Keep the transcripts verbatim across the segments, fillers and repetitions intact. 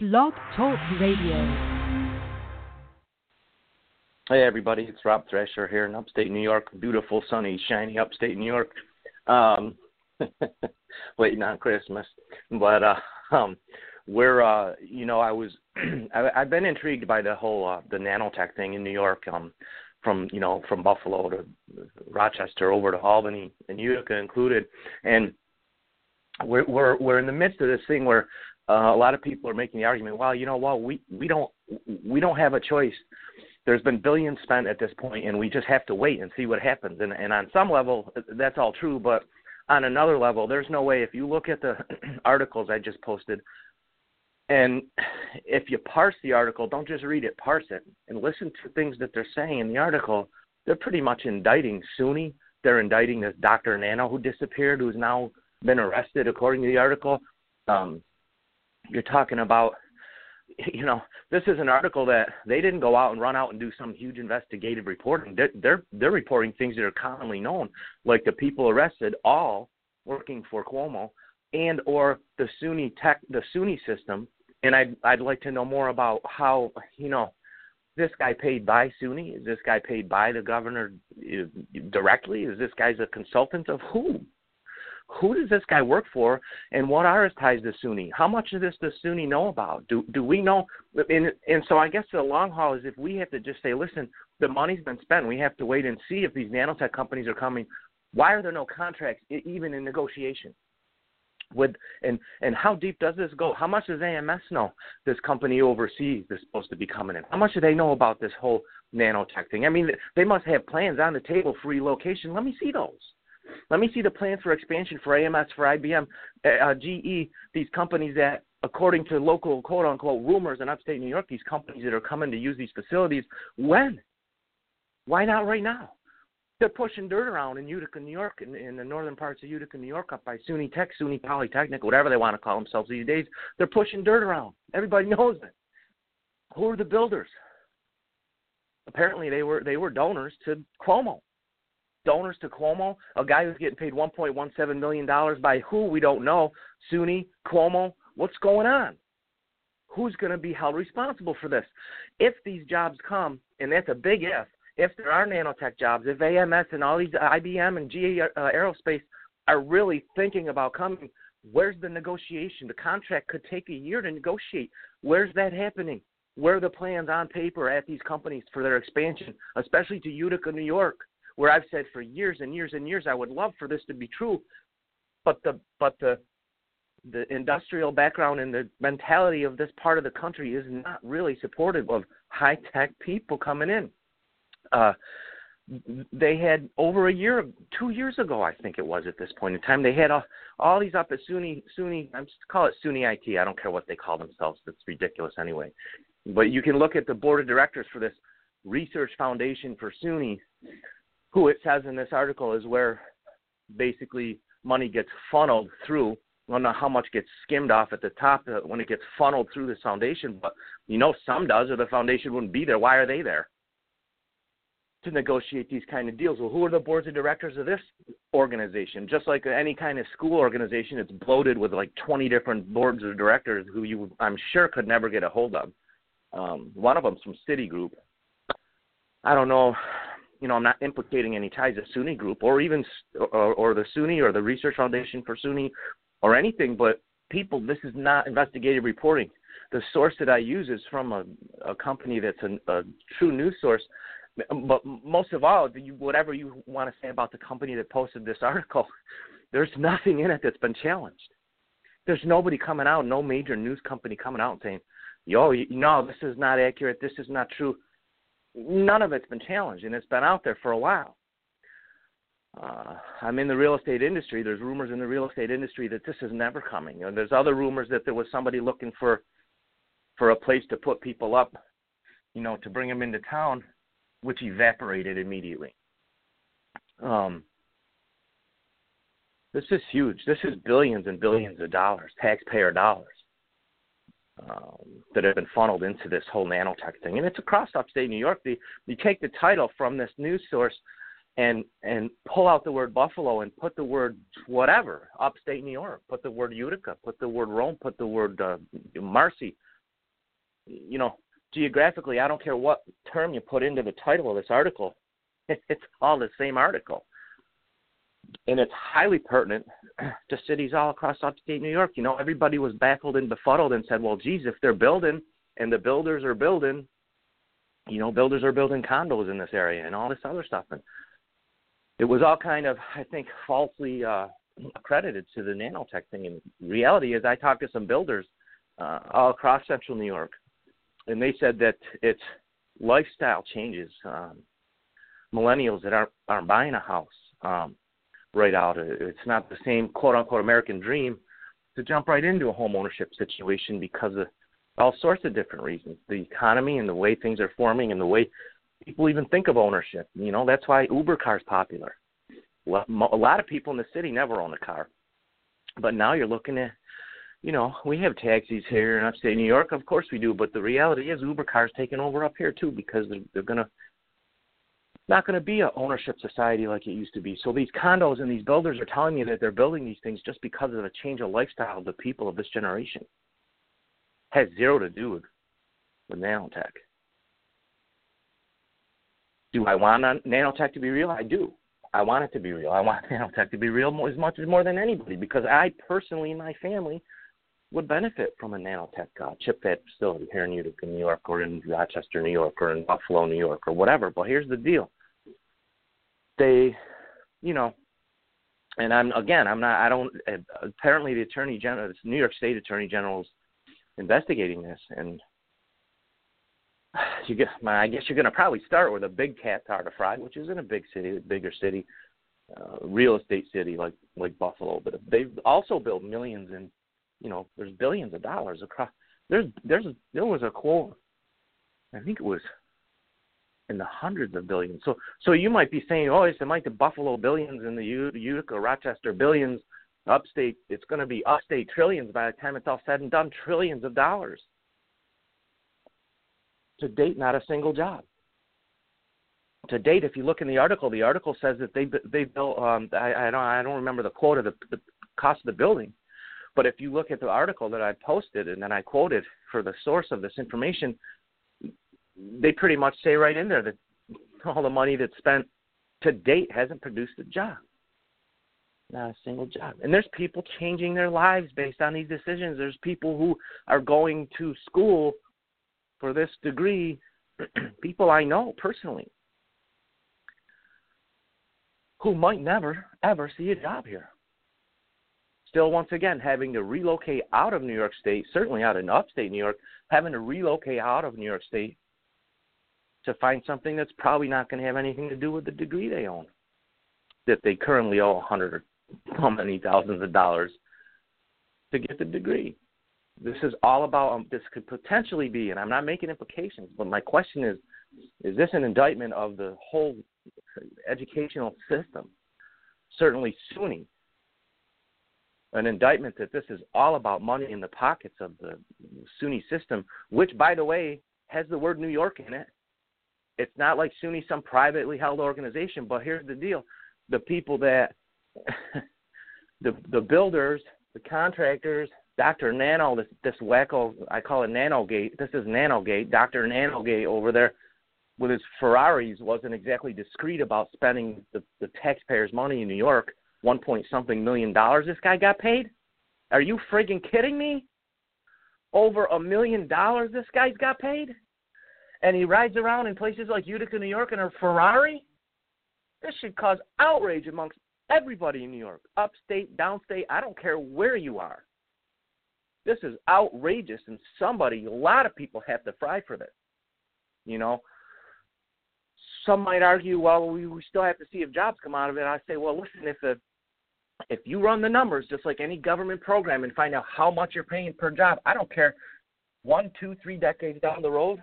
Blog Talk Radio. Hey everybody, it's Rob Thrasher here in upstate New York. Beautiful, sunny, shiny upstate New York. Um, waiting on Christmas. But uh, um, we're, uh, you know, I was, I, I've been intrigued by the whole, uh, the nanotech thing in New York. Um, from, you know, from Buffalo to Rochester over to Albany and Utica included. And we're, we're, we're in the midst of this thing where, Uh, a lot of people are making the argument, well, you know, well, we, we don't we don't have a choice. There's been billions spent at this point, and we just have to wait and see what happens. And, and on some level, that's all true. But on another level, there's no way. If you look at the articles I just posted, and if you parse the article, don't just read it, parse it, and listen to things that they're saying in the article, they're pretty much indicting SUNY. They're indicting this Doctor Nano who disappeared, who's now been arrested, according to the article. Um You're talking about, you know, this is an article that they didn't go out and run out and do some huge investigative reporting. They're, they're, they're reporting things that are commonly known, like the people arrested all working for Cuomo and or the SUNY tech, the SUNY system. And I'd, I'd like to know more about how, you know, this guy paid by SUNY? Is this guy paid by the governor directly? Is this guy's a consultant of who? Who does this guy work for, and what are his ties to SUNY? How much of this does SUNY know about? Do do we know? And, and so I guess the long haul is if we have to just say, listen, the money's been spent. We have to wait and see if these nanotech companies are coming. Why are there no contracts even in negotiation? With, and, and how deep does this go? How much does A M S know this company overseas that's supposed to be coming in? How much do they know about this whole nanotech thing? I mean, they must have plans on the table for relocation. Let me see those. Let me see the plans for expansion for A M S, for I B M, uh, G E, these companies that, according to local, quote-unquote, rumors in upstate New York, these companies that are coming to use these facilities. When? Why not right now? They're pushing dirt around in Utica, New York, in, in the northern parts of Utica, New York, up by SUNY Tech, SUNY Polytechnic, whatever they want to call themselves these days. They're pushing dirt around. Everybody knows it. Who are the builders? Apparently they were they were donors to Cuomo. Donors to Cuomo, a guy who's getting paid one point one seven million dollars by who? We don't know. SUNY, Cuomo, what's going on? Who's going to be held responsible for this? If these jobs come, and that's a big if, if there are nanotech jobs, if A M S and all these I B M and G E uh, Aerospace are really thinking about coming, where's the negotiation? The contract could take a year to negotiate. Where's that happening? Where are the plans on paper at these companies for their expansion, especially to Utica, New York? Where I've said for years and years and years, I would love for this to be true, but the but the the industrial background and the mentality of this part of the country is not really supportive of high tech people coming in. Uh, they had over a year, two years ago, I think it was at this point in time, they had all, all these up at SUNY SUNY. I'm just call it SUNY I T. I don't care what they call themselves. That's ridiculous anyway. But you can look at the board of directors for this research foundation for SUNY, who it says in this article is where basically money gets funneled through. I don't know how much gets skimmed off at the top when it gets funneled through this foundation, but you know some does, or the foundation wouldn't be there. Why are they there? To negotiate these kind of deals. Well, who are the boards of directors of this organization? Just like any kind of school organization, it's bloated with like twenty different boards of directors who you, I'm sure, could never get a hold of. Um, one of them's from Citigroup. I don't know. You know, I'm not implicating any ties to SUNY Group or even or, or the SUNY or the Research Foundation for SUNY or anything, but people, this is not investigative reporting. The source that I use is from a, a company that's a, a true news source, but most of all, you, whatever you want to say about the company that posted this article, there's nothing in it that's been challenged. There's nobody coming out, no major news company coming out and saying, yo, you, no, this is not accurate, this is not true. None of it's been challenged, and it's been out there for a while. Uh, I'm in the real estate industry. There's rumors in the real estate industry that this is never coming. You know, there's other rumors that there was somebody looking for for a place to put people up, you know, to bring them into town, which evaporated immediately. Um, this is huge. This is billions and billions of dollars, taxpayer dollars. Um, that have been funneled into this whole nanotech thing. And it's across upstate New York. The, you take the title from this news source and and pull out the word Buffalo and put the word whatever, upstate New York, put the word Utica, put the word Rome, put the word uh, Marcy, you know, geographically, I don't care what term you put into the title of this article. It's all the same article. And it's highly pertinent to cities all across upstate New York. You know, everybody was baffled and befuddled and said, well, geez, if they're building and the builders are building, you know, builders are building condos in this area and all this other stuff. And it was all kind of, I think, falsely uh, accredited to the nanotech thing. And reality is I talked to some builders uh, all across central New York, and they said that it's lifestyle changes. Um, millennials that aren't, aren't buying a house um, right out. It's not the same quote-unquote American dream to jump right into a home ownership situation because of all sorts of different reasons, the economy and the way things are forming and the way people even think of ownership. You know, that's why Uber cars popular. Well, a lot of people in the city never own a car. But now you're looking at, you know, we have taxis here in upstate New York. Of course we do. But the reality is Uber cars taking over up here, too, because they're, they're going to not going to be an ownership society like it used to be. So these condos and these builders are telling you that they're building these things just because of a change of lifestyle of the people of this generation. Has zero to do with, with nanotech. Do I want nanotech to be real? I do. I want it to be real. I want nanotech to be real more, as much as more than anybody, because I personally and my family would benefit from a nanotech uh, chip fab facility here in Utica, New York, or in Rochester, New York, or in Buffalo, New York, or whatever. But here's the deal. They, you know, and I'm again, I'm not, I don't, apparently the Attorney General, New York State Attorney General's investigating this, and you get, I guess you're going to probably start with a big cat tart of fry, which isn't a big city, a bigger city, uh, real estate city like, like Buffalo, but they also build millions and, you know, there's billions of dollars across. There's, there's, there was a quote, I think it was in the hundreds of billions. So, so you might be saying, oh, it's like the Buffalo billions and the Utica, Rochester billions, upstate. It's going to be upstate trillions by the time it's all said and done, trillions of dollars. To date, not a single job. To date, if you look in the article, the article says that they they built. Um, I, I don't I don't remember the quote of the, the cost of the building, but if you look at the article that I posted and then I quoted for the source of this information, they pretty much say right in there that all the money that's spent to date hasn't produced a job, not a single job. And there's people changing their lives based on these decisions. There's people who are going to school for this degree, people I know personally who might never, ever see a job here. Still, once again, having to relocate out of New York State, certainly out in upstate New York, having to relocate out of New York State to find something that's probably not going to have anything to do with the degree they own, that they currently owe a hundred or how many thousands of dollars to get the degree. This is all about, um, this could potentially be, and I'm not making implications, but my question is, is this an indictment of the whole educational system? Certainly SUNY. An indictment that this is all about money in the pockets of the SUNY system, which, by the way, has the word New York in it. It's not like SUNY, some privately held organization, but here's the deal. The people that, the the builders, the contractors, Doctor Nano, this, this wacko, I call it NanoGate. This is NanoGate. Doctor NanoGate over there with his Ferraris wasn't exactly discreet about spending the, the taxpayers' money in New York, one point something million dollars this guy got paid? Are you friggin' kidding me? Over a million dollars this guy's got paid? And he rides around in places like Utica, New York in a Ferrari? This should cause outrage amongst everybody in New York, upstate, downstate, I don't care where you are. This is outrageous, and somebody, a lot of people have to fry for this. You know, some might argue, well, we, we still have to see if jobs come out of it. And I say, well, listen, if the, if you run the numbers just like any government program and find out how much you're paying per job, I don't care, one, two, three decades down the road,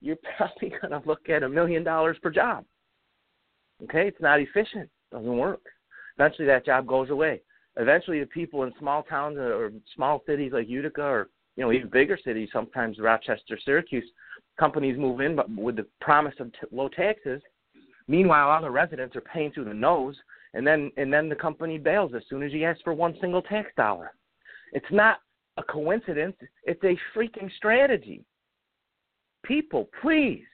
you're probably going to look at a million dollars per job. Okay, it's not efficient, doesn't work. Eventually that job goes away. Eventually, the people in small towns or small cities like Utica or, you know, even bigger cities, sometimes Rochester, Syracuse, companies move in with the promise of t- low taxes. Meanwhile, all the residents are paying through the nose, and then and then the company bails as soon as you ask for one single tax dollar. It's not a coincidence. It's a freaking strategy. people, please.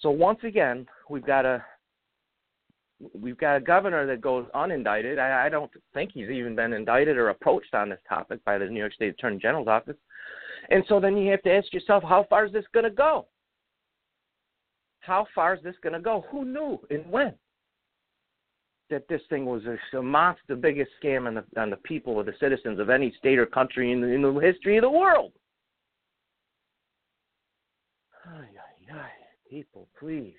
So once again, we've got a we've got a governor that goes unindicted. I, I don't think he's even been indicted or approached on this topic by the New York State Attorney General's office. And so then you have to ask yourself, how far is this going to go? How far is this going to go? Who knew and when that this thing was amongst the biggest scam on the, on the people or the citizens of any state or country in the, in the history of the world? Ay, ay, ay. People, please.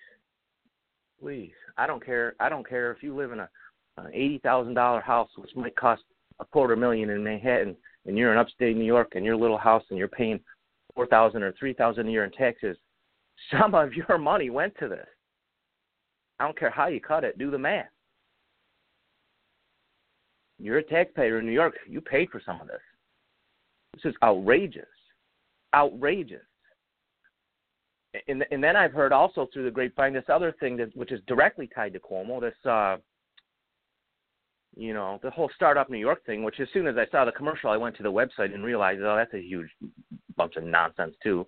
Please. I don't care. I don't care if you live in a an eighty thousand dollars house, which might cost a quarter million in Manhattan, and you're in upstate New York and your little house and you're paying four thousand dollars or three thousand dollars a year in taxes. Some of your money went to this. I don't care how you cut it. Do the math. You're a taxpayer in New York. You paid for some of this. This is outrageous. Outrageous. And, and then I've heard also through the grapevine this other thing that which is directly tied to Cuomo, this, uh, you know, the whole Startup New York thing, which as soon as I saw the commercial, I went to the website and realized, oh, that's a huge bunch of nonsense too.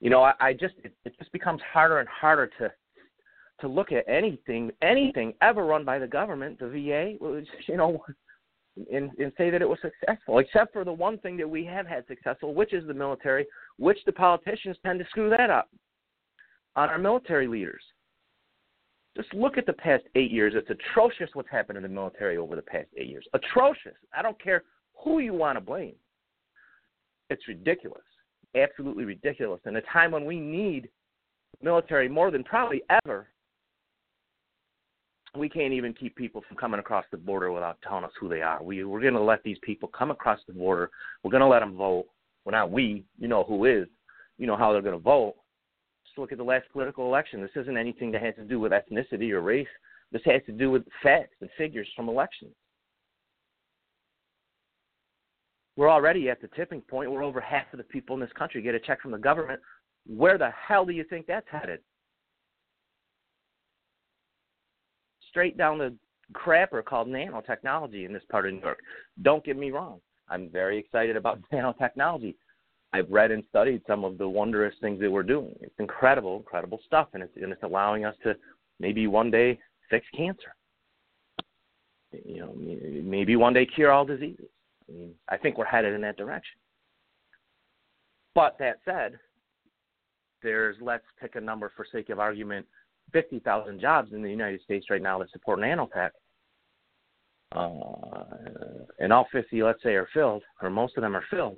You know, I, I just it, it just becomes harder and harder to to look at anything, anything ever run by the government, the V A, you know, and, and say that it was successful, except for the one thing that we have had successful, which is the military, which the politicians tend to screw that up on our military leaders. Just look at the past eight years. It's atrocious what's happened in the military over the past eight years. Atrocious. I don't care who you want to blame. It's ridiculous. Absolutely ridiculous. In a time when we need military more than probably ever, we can't even keep people from coming across the border without telling us who they are. We, we're going to let these people come across the border. We're going to let them vote. Well, not we. You know who is. You know how they're going to vote. Just look at the last political election. This isn't anything that has to do with ethnicity or race. This has to do with facts and figures from elections. We're already at the tipping point where over half of the people in this country get a check from the government. Where the hell do you think that's headed? Straight down the crapper called nanotechnology in this part of New York. Don't get me wrong. I'm very excited about nanotechnology. I've read and studied some of the wondrous things that we're doing. It's incredible, incredible stuff, and it's, and it's allowing us to maybe one day fix cancer. You know, maybe one day cure all diseases. I mean, I think we're headed in that direction. But that said, there's, let's pick a number for sake of argument, fifty thousand jobs in the United States right now that support nanotech. Uh, and all fifty, let's say, are filled, or most of them are filled.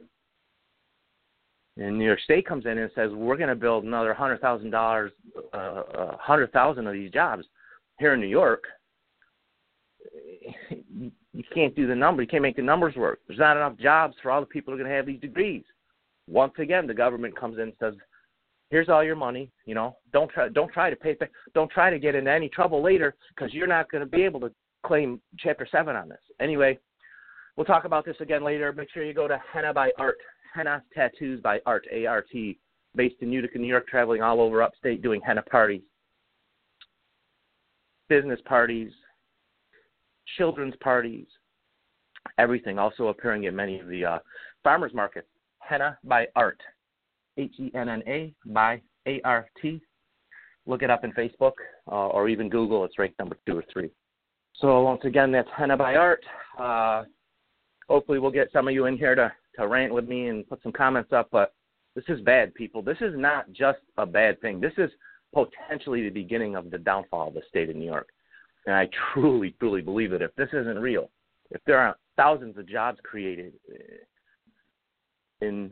And New York State comes in and says, we're going to build another one hundred thousand dollars, uh, one hundred thousand of these jobs here in New York. You can't do the number. You can't make the numbers work. There's not enough jobs for all the people who are going to have these degrees. Once again, the government comes in and says, here's all your money. You know, don't try, don't try to pay, don't try to get into any trouble later because you're not going to be able to claim Chapter seven on this. Anyway, we'll talk about this again later. Make sure you go to Henna by Art, Henna Tattoos by Art, A R T, based in Utica, New York, traveling all over upstate doing henna parties, business parties, children's parties, everything. Also appearing at many of the uh, farmers markets. Henna by Art, H E N N A by A R T. Look it up in Facebook uh, or even Google. It's ranked number two or three. So once again, that's Henna by Art. Uh, hopefully we'll get some of you in here to, to rant with me and put some comments up. But this is bad, people. This is not just a bad thing. This is potentially the beginning of the downfall of the state of New York. And I truly, truly believe that if this isn't real, if there are thousands of jobs created in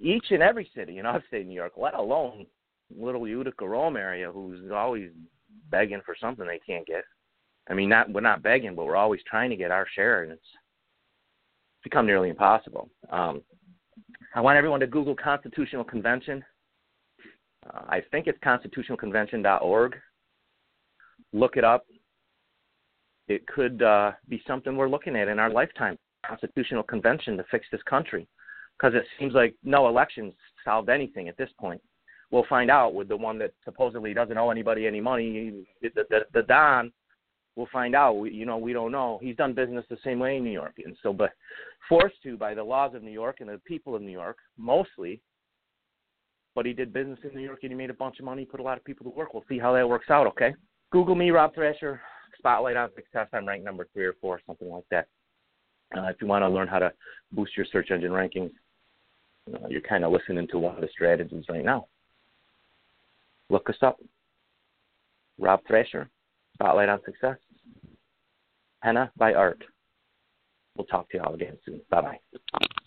each and every city in upstate New York, let alone little Utica, Rome area, who's always begging for something they can't get. I mean, not we're not begging, but we're always trying to get our share, and it's become nearly impossible. Um, I want everyone to Google Constitutional Convention. Uh, I think it's constitutional convention dot org. Look it up. It could uh, be something we're looking at in our lifetime, Constitutional Convention to fix this country, because it seems like no elections solved anything at this point. We'll find out with the one that supposedly doesn't owe anybody any money, the, the, the Don. We'll find out. We, you know, we don't know. He's done business the same way in New York. And so, but forced to by the laws of New York and the people of New York, mostly, but he did business in New York and he made a bunch of money, put a lot of people to work. We'll see how that works out, okay? Google me, Rob Thrasher, Spotlight on Success. I'm ranked number three or four, something like that. Uh, if you want to learn how to boost your search engine rankings, you know, you're kind of listening to one of the strategies right now. Look us up. Rob Thrasher, Spotlight on Success. Henna by Art. We'll talk to you all again soon. Bye-bye.